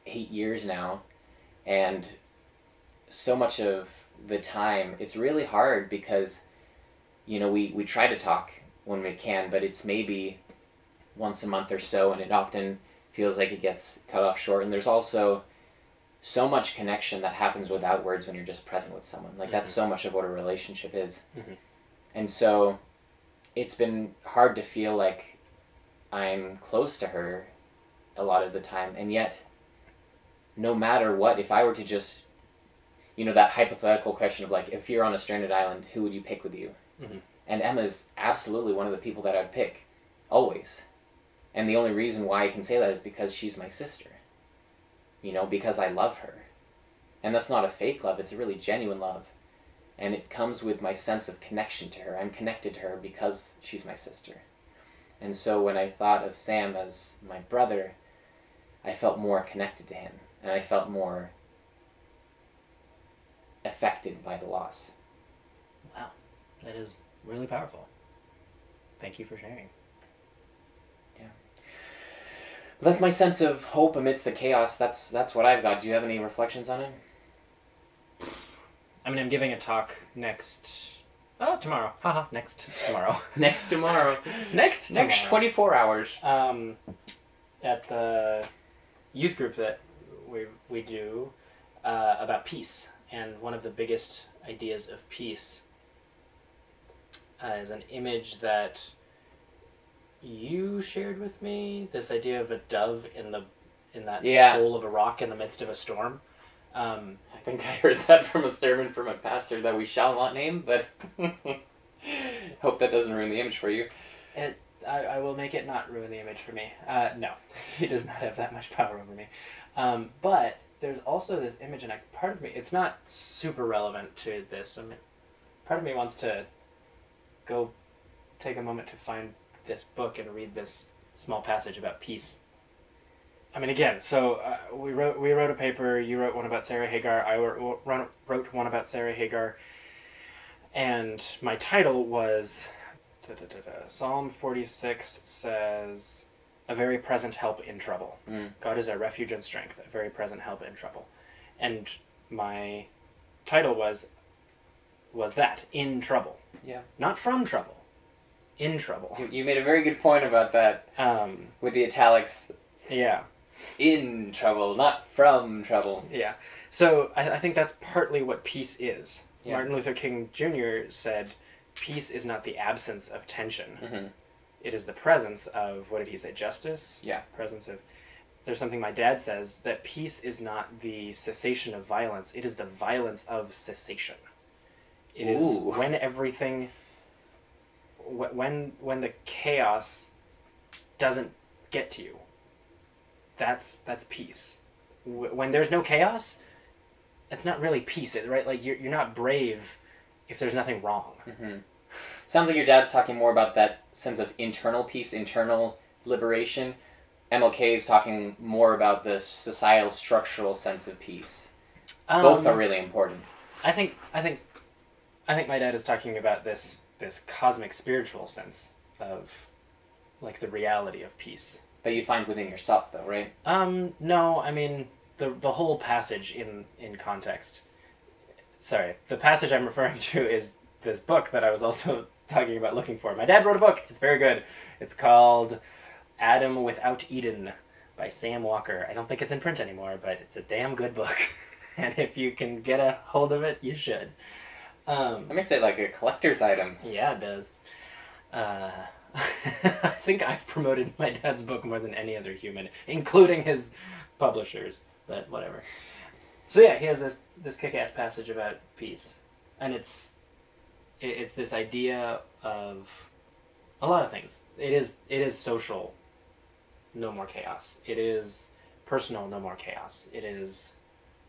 eight years now, and so much of the time it's really hard because, you know, we, we try to talk when we can, but it's maybe once a month or so, and it often feels like it gets cut off short. And there's also so much connection that happens without words when you're just present with someone. Like, mm-hmm. that's so much of what a relationship is. Mm-hmm. And so it's been hard to feel like I'm close to her a lot of the time. And yet, no matter what, if I were to just you know, that hypothetical question of, like, if you're on a stranded island, who would you pick with you? Mm-hmm. And Emma's absolutely one of the people that I'd pick, always. And the only reason why I can say that is because she's my sister. You know, because I love her. And that's not a fake love, it's a really genuine love. And it comes with my sense of connection to her. I'm connected to her because she's my sister. And so when I thought of Sam as my brother, I felt more connected to him. And I felt more affected by the loss. Wow, that is really powerful. Thank you for sharing. Yeah. Well, that's my sense of hope amidst the chaos. That's that's what I've got. Do you have any reflections on it? I mean, I'm giving a talk next... Oh, tomorrow. Haha, ha. Next tomorrow. next tomorrow. Next tomorrow. Next twenty-four hours. Um, at the youth group that we, we do uh, about peace. And one of the biggest ideas of peace uh, is an image that you shared with me. This idea of a dove in the in that yeah. hole of a rock in the midst of a storm. Um, I think I heard that from a sermon from a pastor that we shall not name, but hope that doesn't ruin the image for you. It, I, I will make it not ruin the image for me. Uh, no, he does not have that much power over me. Um, but there's also this image, and I, part of me, it's not super relevant to this. I mean, part of me wants to go take a moment to find this book and read this small passage about peace. I mean, again, so uh, we wrote we wrote a paper, you wrote one about Sarah Hagar, I wrote, wrote one about Sarah Hagar, and my title was, da, da, da, da, Psalm forty-six says, a very present help in trouble. Mm. God is our refuge and strength, a very present help in trouble. And my title was, was that, in trouble. Yeah. Not from trouble, in trouble. You, you made a very good point about that, um, with the italics. Yeah. In trouble, not from trouble. Yeah. So I, I think that's partly what peace is. Yeah. Martin Luther King Junior said, peace is not the absence of tension. Mm-hmm. It is the presence of, what did he say, justice? Yeah. Presence of, there's something my dad says, that peace is not the cessation of violence. It is the violence of cessation. It Ooh. Is when everything, when, when the chaos doesn't get to you. That's that's peace. When there's no chaos, it's not really peace, right? Like you're you're not brave if there's nothing wrong. Mm-hmm. Sounds like your dad's talking more about that sense of internal peace, internal liberation. M L K is talking more about the societal structural sense of peace. Um, Both are really important. I think I think I think my dad is talking about this this cosmic spiritual sense of like the reality of peace. That you find within yourself, though, right? Um, no, I mean, the the whole passage in, in context. Sorry, the passage I'm referring to is this book that I was also talking about looking for. My dad wrote a book. It's very good. It's called Adam Without Eden by Sam Walker. I don't think it's in print anymore, but it's a damn good book. And if you can get a hold of it, you should. Um, that makes it like a collector's item. Yeah, it does. Uh... I think I've promoted my dad's book more than any other human, including his publishers, but whatever. So yeah, he has this this kick-ass passage about peace, and it's it's this idea of a lot of things. It is it is social, no more chaos. It is personal, no more chaos. It is,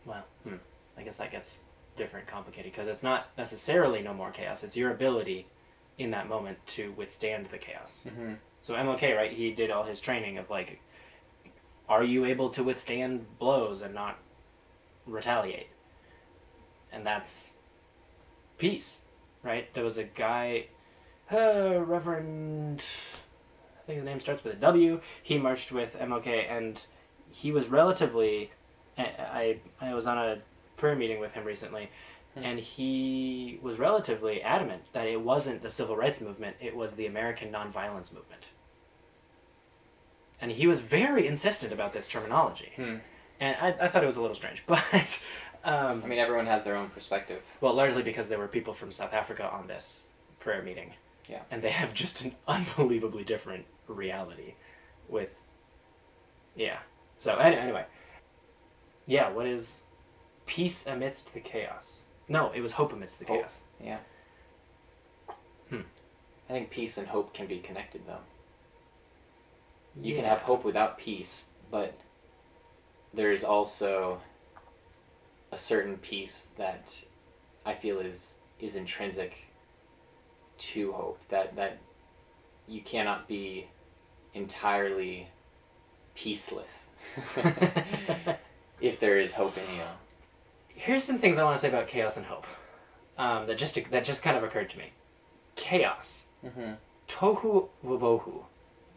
well, hmm, I guess that gets different, complicated, because it's not necessarily no more chaos. It's your ability in that moment to withstand the chaos. Mm-hmm. So M L K, right, he did all his training of like, are you able to withstand blows and not retaliate? And that's peace, right? There was a guy, uh, Reverend, I think his name starts with a W, he marched with M L K, and he was relatively, I, I, I was on a prayer meeting with him recently, and he was relatively adamant that it wasn't the civil rights movement, it was the American nonviolence movement. And he was very insistent about this terminology. Hmm. And I, I thought it was a little strange, but... Um, I mean, everyone has their own perspective. Well, largely because there were people from South Africa on this prayer meeting. Yeah. And they have just an unbelievably different reality with... Yeah. So, anyway. Yeah, what is... peace amidst the chaos. No, it was hope amidst the hope. chaos. Yeah. Hmm. I think peace and hope can be connected, though. You yeah. can have hope without peace, but there is also a certain peace that I feel is is intrinsic to hope. That that you cannot be entirely peaceless if there is hope in you. Here's some things I want to say about chaos and hope um, that just that just kind of occurred to me. Chaos. Mm-hmm. Tohu Wubohu.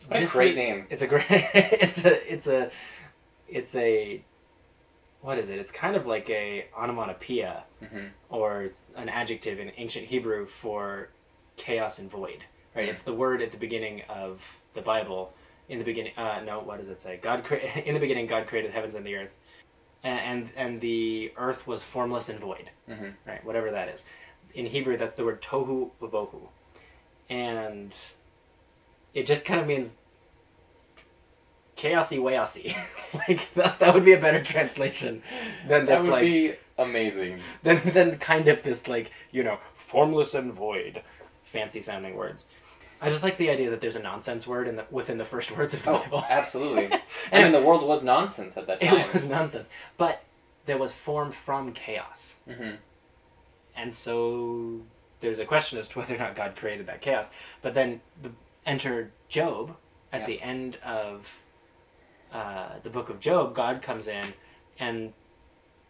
What a great name! It's a great. It's a. It's a. It's a. What is it? It's kind of like a onomatopoeia, mm-hmm. or it's an adjective in ancient Hebrew for chaos and void. Right. Mm-hmm. It's the word at the beginning of the Bible. In the beginning, uh, no. What does it say? God cre in the beginning, God created the heavens and the earth, and and, and the earth was formless and void. Mm-hmm. Right. Whatever that is. In Hebrew, that's the word tohu wabohu, and it just kind of means chaosy wayosy. Like that, that would be a better translation than this. That would like, be amazing. Than than kind of this like you know formless and void, fancy sounding words. I just like the idea that there's a nonsense word in the, within the first words of the oh, Bible. Absolutely. and I mean, the world was nonsense at that time. It was nonsense, but there was form from chaos. Mm-hmm. And so there's a question as to whether or not God created that chaos. But then the, enter Job. At yeah. the end of uh, the book of Job, God comes in and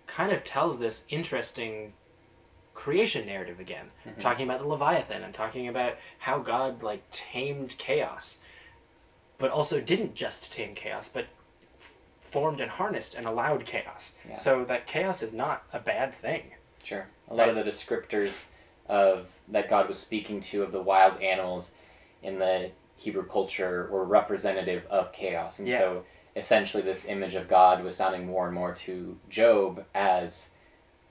kind of tells this interesting creation narrative again, mm-hmm. talking about the Leviathan and talking about how God like tamed chaos, but also didn't just tame chaos, but f formed and harnessed and allowed chaos. Yeah. So that chaos is not a bad thing. Sure. A lot of the descriptors of that God was speaking to of the wild animals in the Hebrew culture were representative of chaos. And yeah. so essentially this image of God was sounding more and more to Job as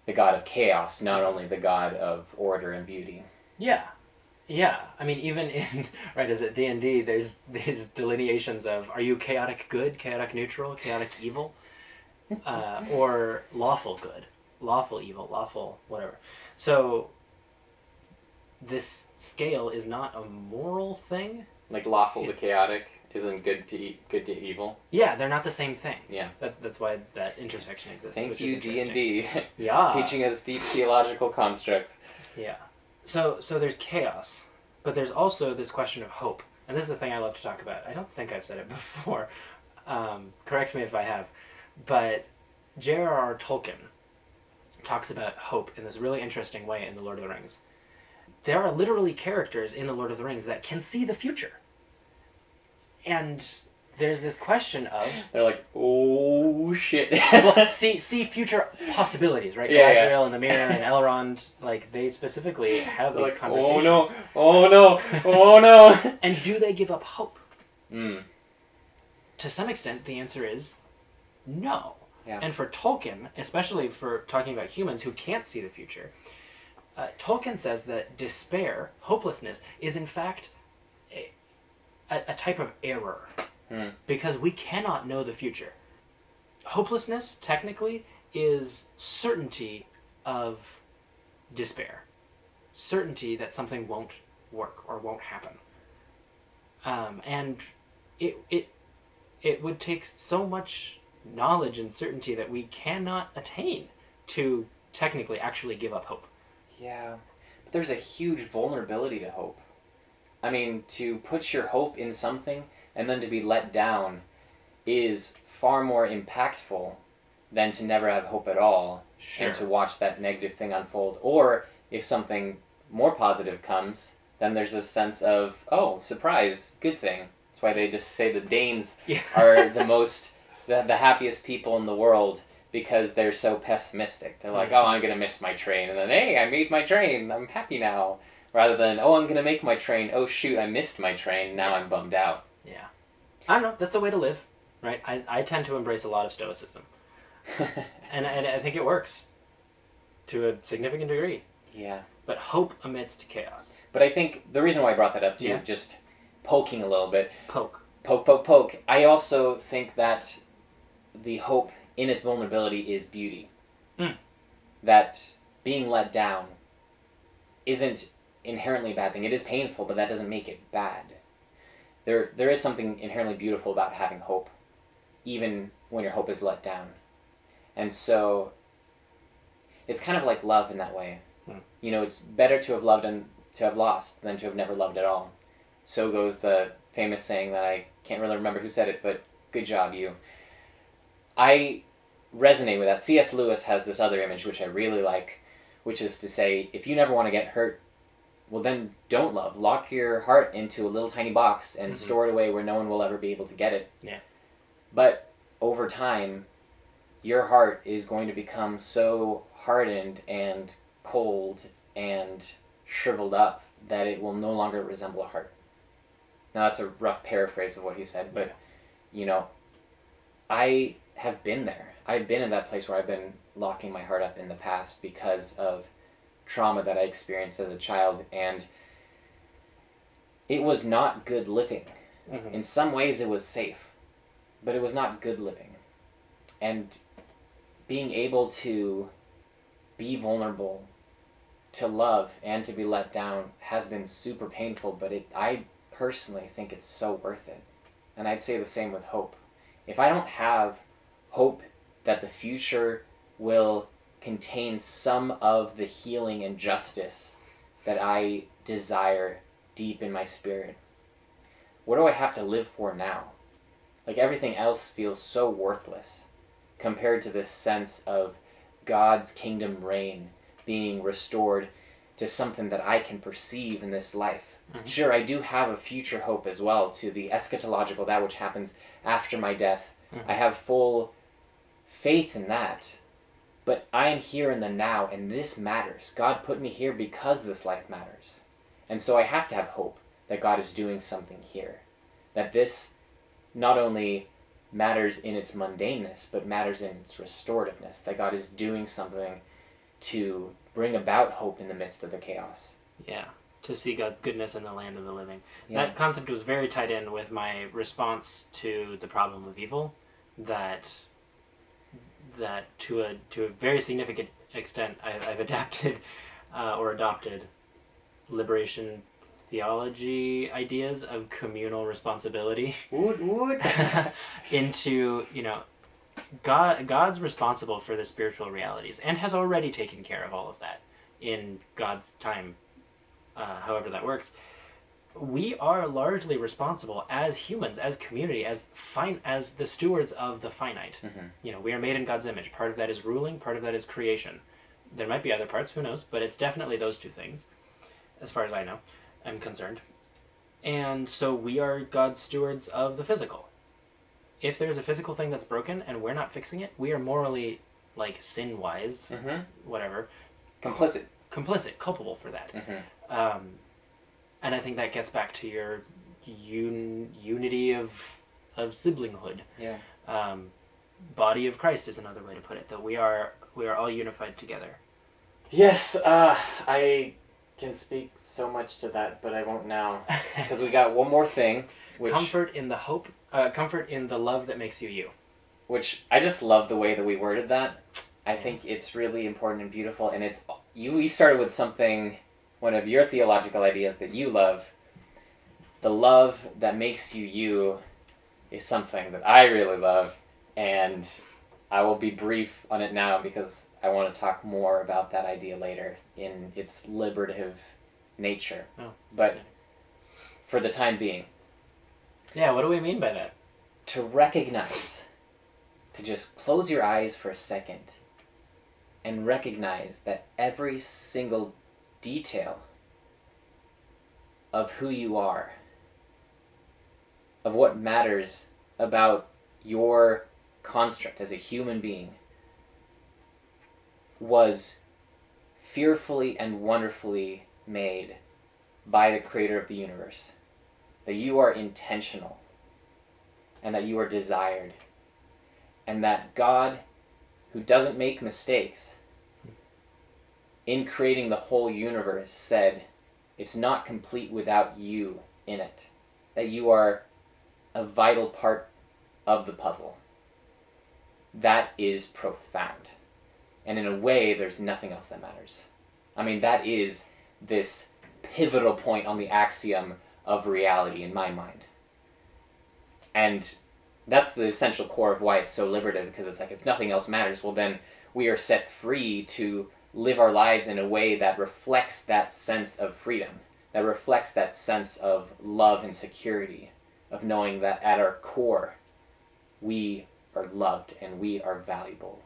the God of chaos, not only the God of order and beauty. Yeah. Yeah. I mean, even in, right, as at D and D, there's these delineations of, are you chaotic good, chaotic neutral, chaotic evil, uh, or lawful good? Lawful evil, lawful whatever. So this scale is not a moral thing. Like lawful to chaotic isn't good to e good to evil. Yeah, they're not the same thing. Yeah, that, that's why that intersection exists. Thank which you, D and D. Yeah, teaching us deep theological constructs. Yeah. So so there's chaos, but there's also this question of hope, and this is the thing I love to talk about. I don't think I've said it before. Um, correct me if I have, but J R R Tolkien talks about hope in this really interesting way in The Lord of the Rings. There are literally characters in The Lord of the Rings that can see the future. And there's this question of... They're like, oh, shit. Well, see, see future possibilities, right? Yeah, Galadriel yeah. and the mirror and Elrond, like, they specifically have They're these like, conversations. Oh, no. Oh, no. Oh, no. And do they give up hope? Mm. To some extent, the answer is no. Yeah. And for Tolkien, especially for talking about humans who can't see the future, uh, Tolkien says that despair, hopelessness, is in fact a, a type of error. Hmm. Because we cannot know the future. Hopelessness, technically, is certainty of despair. Certainty that something won't work or won't happen. Um, and it, it, it would take so much... knowledge and certainty that we cannot attain to technically actually give up hope. Yeah, but there's a huge vulnerability to hope. I mean, to put your hope in something and then to be let down is far more impactful than to never have hope at all. Sure. And to watch that negative thing unfold. Or if something more positive comes, then there's a sense of, oh, surprise, good thing. That's why they just say the Danes yeah. are the most... The, the happiest people in the world because they're so pessimistic. They're like, oh, I'm going to miss my train. And then, hey, I made my train. I'm happy now. Rather than, oh, I'm going to make my train. Oh, shoot, I missed my train. Now I'm bummed out. Yeah. I don't know. That's a way to live, right? I, I tend to embrace a lot of stoicism. and, and I think it works to a significant degree. Yeah. But hope amidst chaos. But I think the reason why I brought that up, too, yeah. just poking a little bit. Poke. Poke, poke, poke. I also think that... the hope in its vulnerability is beauty. Mm. that being let down isn't inherently a bad thing. It is painful, but that doesn't make it bad. There, there is something inherently beautiful about having hope, even when your hope is let down. And so it's kind of like love in that way. Hmm. You know, it's better to have loved and to have lost than to have never loved at all. So goes the famous saying that I can't really remember who said it, but good job, you. I resonate with that. C S Lewis has this other image, which I really like, which is to say, if you never want to get hurt, well then don't love. Lock your heart into a little tiny box and mm-hmm. store it away where no one will ever be able to get it. Yeah. But over time, your heart is going to become so hardened and cold and shriveled up that it will no longer resemble a heart. Now that's a rough paraphrase of what he said, but yeah. You know, I have been there. I've been in that place where I've been locking my heart up in the past because of trauma that I experienced as a child, and it was not good living. Mm-hmm. In some ways it was safe, but it was not good living. And being able to be vulnerable, to love, and to be let down has been super painful, but it, I personally think it's so worth it. And I'd say the same with hope. If I don't have hope that the future will contain some of the healing and justice that I desire deep in my spirit, what do I have to live for now? Like, everything else feels so worthless compared to this sense of God's kingdom reign being restored to something that I can perceive in this life. Mm-hmm. Sure, I do have a future hope as well, to the eschatological, that which happens after my death. Mm-hmm. I have full faith in that. But I am here in the now, and this matters. God put me here because this life matters. And so I have to have hope that God is doing something here. That this not only matters in its mundaneness, but matters in its restorativeness. That God is doing something to bring about hope in the midst of the chaos. Yeah, to see God's goodness in the land of the living. Yeah. That concept was very tied in with my response to the problem of evil, that... that to a to a very significant extent I, I've adapted uh, or adopted liberation theology ideas of communal responsibility woot, woot. into, you know, God God's responsible for the spiritual realities and has already taken care of all of that in God's time, uh, however that works. We are largely responsible as humans, as community, as fine, as the stewards of the finite. Mm-hmm. You know, we are made in God's image. Part of that is ruling, part of that is creation. There might be other parts, who knows, but it's definitely those two things, as far as I know, I'm concerned. And so we are God's stewards of the physical. If there's a physical thing that's broken and we're not fixing it, we are morally, like, sin-wise, mm-hmm. whatever. Complicit. Complicit, culpable for that. Mm-hmm. Um... And I think that gets back to your un unity of of siblinghood. Yeah. Um, body of Christ is another way to put it. That we are we are all unified together. Yes, uh, I can speak so much to that, but I won't now because we got one more thing. Which, comfort in the hope, uh, comfort in the love that makes you you. Which I just love the way that we worded that. I yeah. think it's really important and beautiful. And it's you. We started with something. One of your theological ideas that you love, the love that makes you you, is something that I really love, and I will be brief on it now because I want to talk more about that idea later in its liberative nature. Oh, but for the time being. Yeah, what do we mean by that? To recognize, to just close your eyes for a second and recognize that every single detail of who you are, of what matters about your construct as a human being, was fearfully and wonderfully made by the creator of the universe. That you are intentional, and that you are desired, and that God, who doesn't make mistakes, in creating the whole universe, said, it's not complete without you in it. That you are a vital part of the puzzle. That is profound. And in a way, there's nothing else that matters. I mean, that is this pivotal point on the axiom of reality in my mind. And that's the essential core of why it's so liberative, because it's like, if nothing else matters, well then we are set free to live our lives in a way that reflects that sense of freedom, that reflects that sense of love and security, of knowing that at our core, we are loved and we are valuable.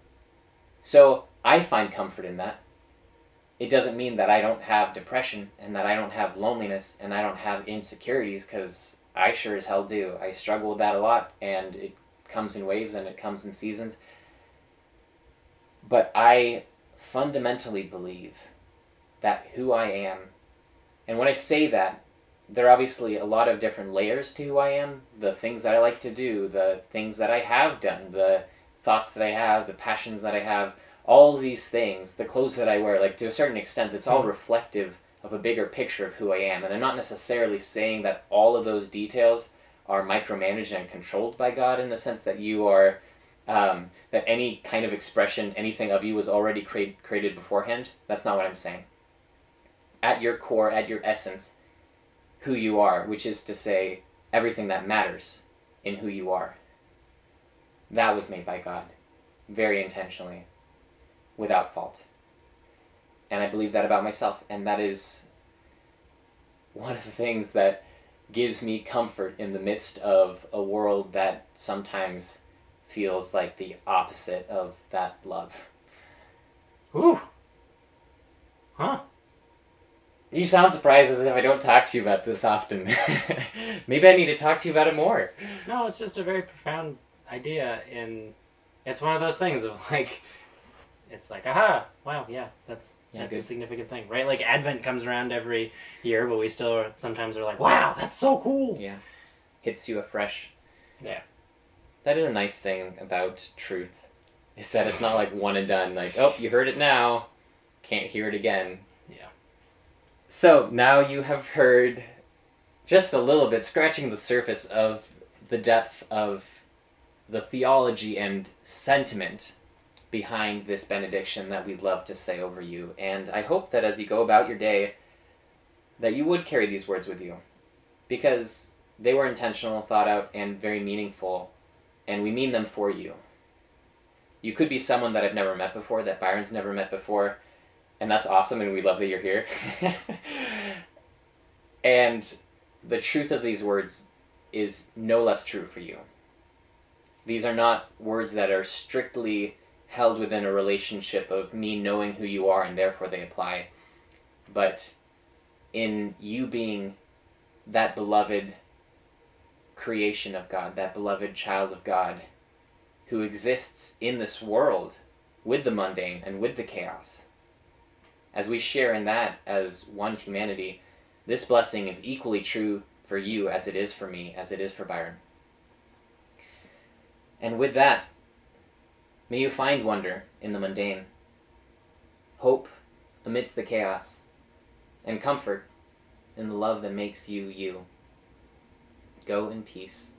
So I find comfort in that. It doesn't mean that I don't have depression and that I don't have loneliness and I don't have insecurities, because I sure as hell do. I struggle with that a lot, and it comes in waves and it comes in seasons. But I fundamentally believe that who I am, and when I say that, there are obviously a lot of different layers to who I am, the things that I like to do, the things that I have done, the thoughts that I have, the passions that I have, all these things, the clothes that I wear, like to a certain extent, it's all reflective of a bigger picture of who I am. And I'm not necessarily saying that all of those details are micromanaged and controlled by God, in the sense that you are, um, that any kind of expression, anything of you was already cre- created beforehand. That's not what I'm saying. At your core, at your essence, who you are, which is to say everything that matters in who you are, that was made by God, very intentionally, without fault. And I believe that about myself, and that is one of the things that gives me comfort in the midst of a world that sometimes feels like the opposite of that love. Ooh. Huh. You sound surprised as if I don't talk to you about this often. Maybe I need to talk to you about it more. No, it's just a very profound idea, and it's one of those things of like, it's like, aha, wow, yeah, that's yeah, that's good. A significant thing, right? Like Advent comes around every year, but we still are, sometimes are like, wow, that's so cool. Yeah, hits you afresh. Yeah, that is a nice thing about truth, is that it's not like one and done. Like, oh, you heard it now, can't hear it again. Yeah. So now you have heard just a little bit, scratching the surface of the depth of the theology and sentiment behind this benediction that we'd love to say over you. And I hope that as you go about your day, that you would carry these words with you, because they were intentional, thought out, and very meaningful, and we mean them for you. You could be someone that I've never met before, that Byron's never met before, and that's awesome, and we love that you're here. And the truth of these words is no less true for you. These are not words that are strictly held within a relationship of me knowing who you are and therefore they apply, but in you being that beloved creation of God, that beloved child of God, who exists in this world with the mundane and with the chaos. As we share in that as one humanity, this blessing is equally true for you as it is for me, as it is for Byron. And with that, may you find wonder in the mundane, hope amidst the chaos, and comfort in the love that makes you you. Go in peace.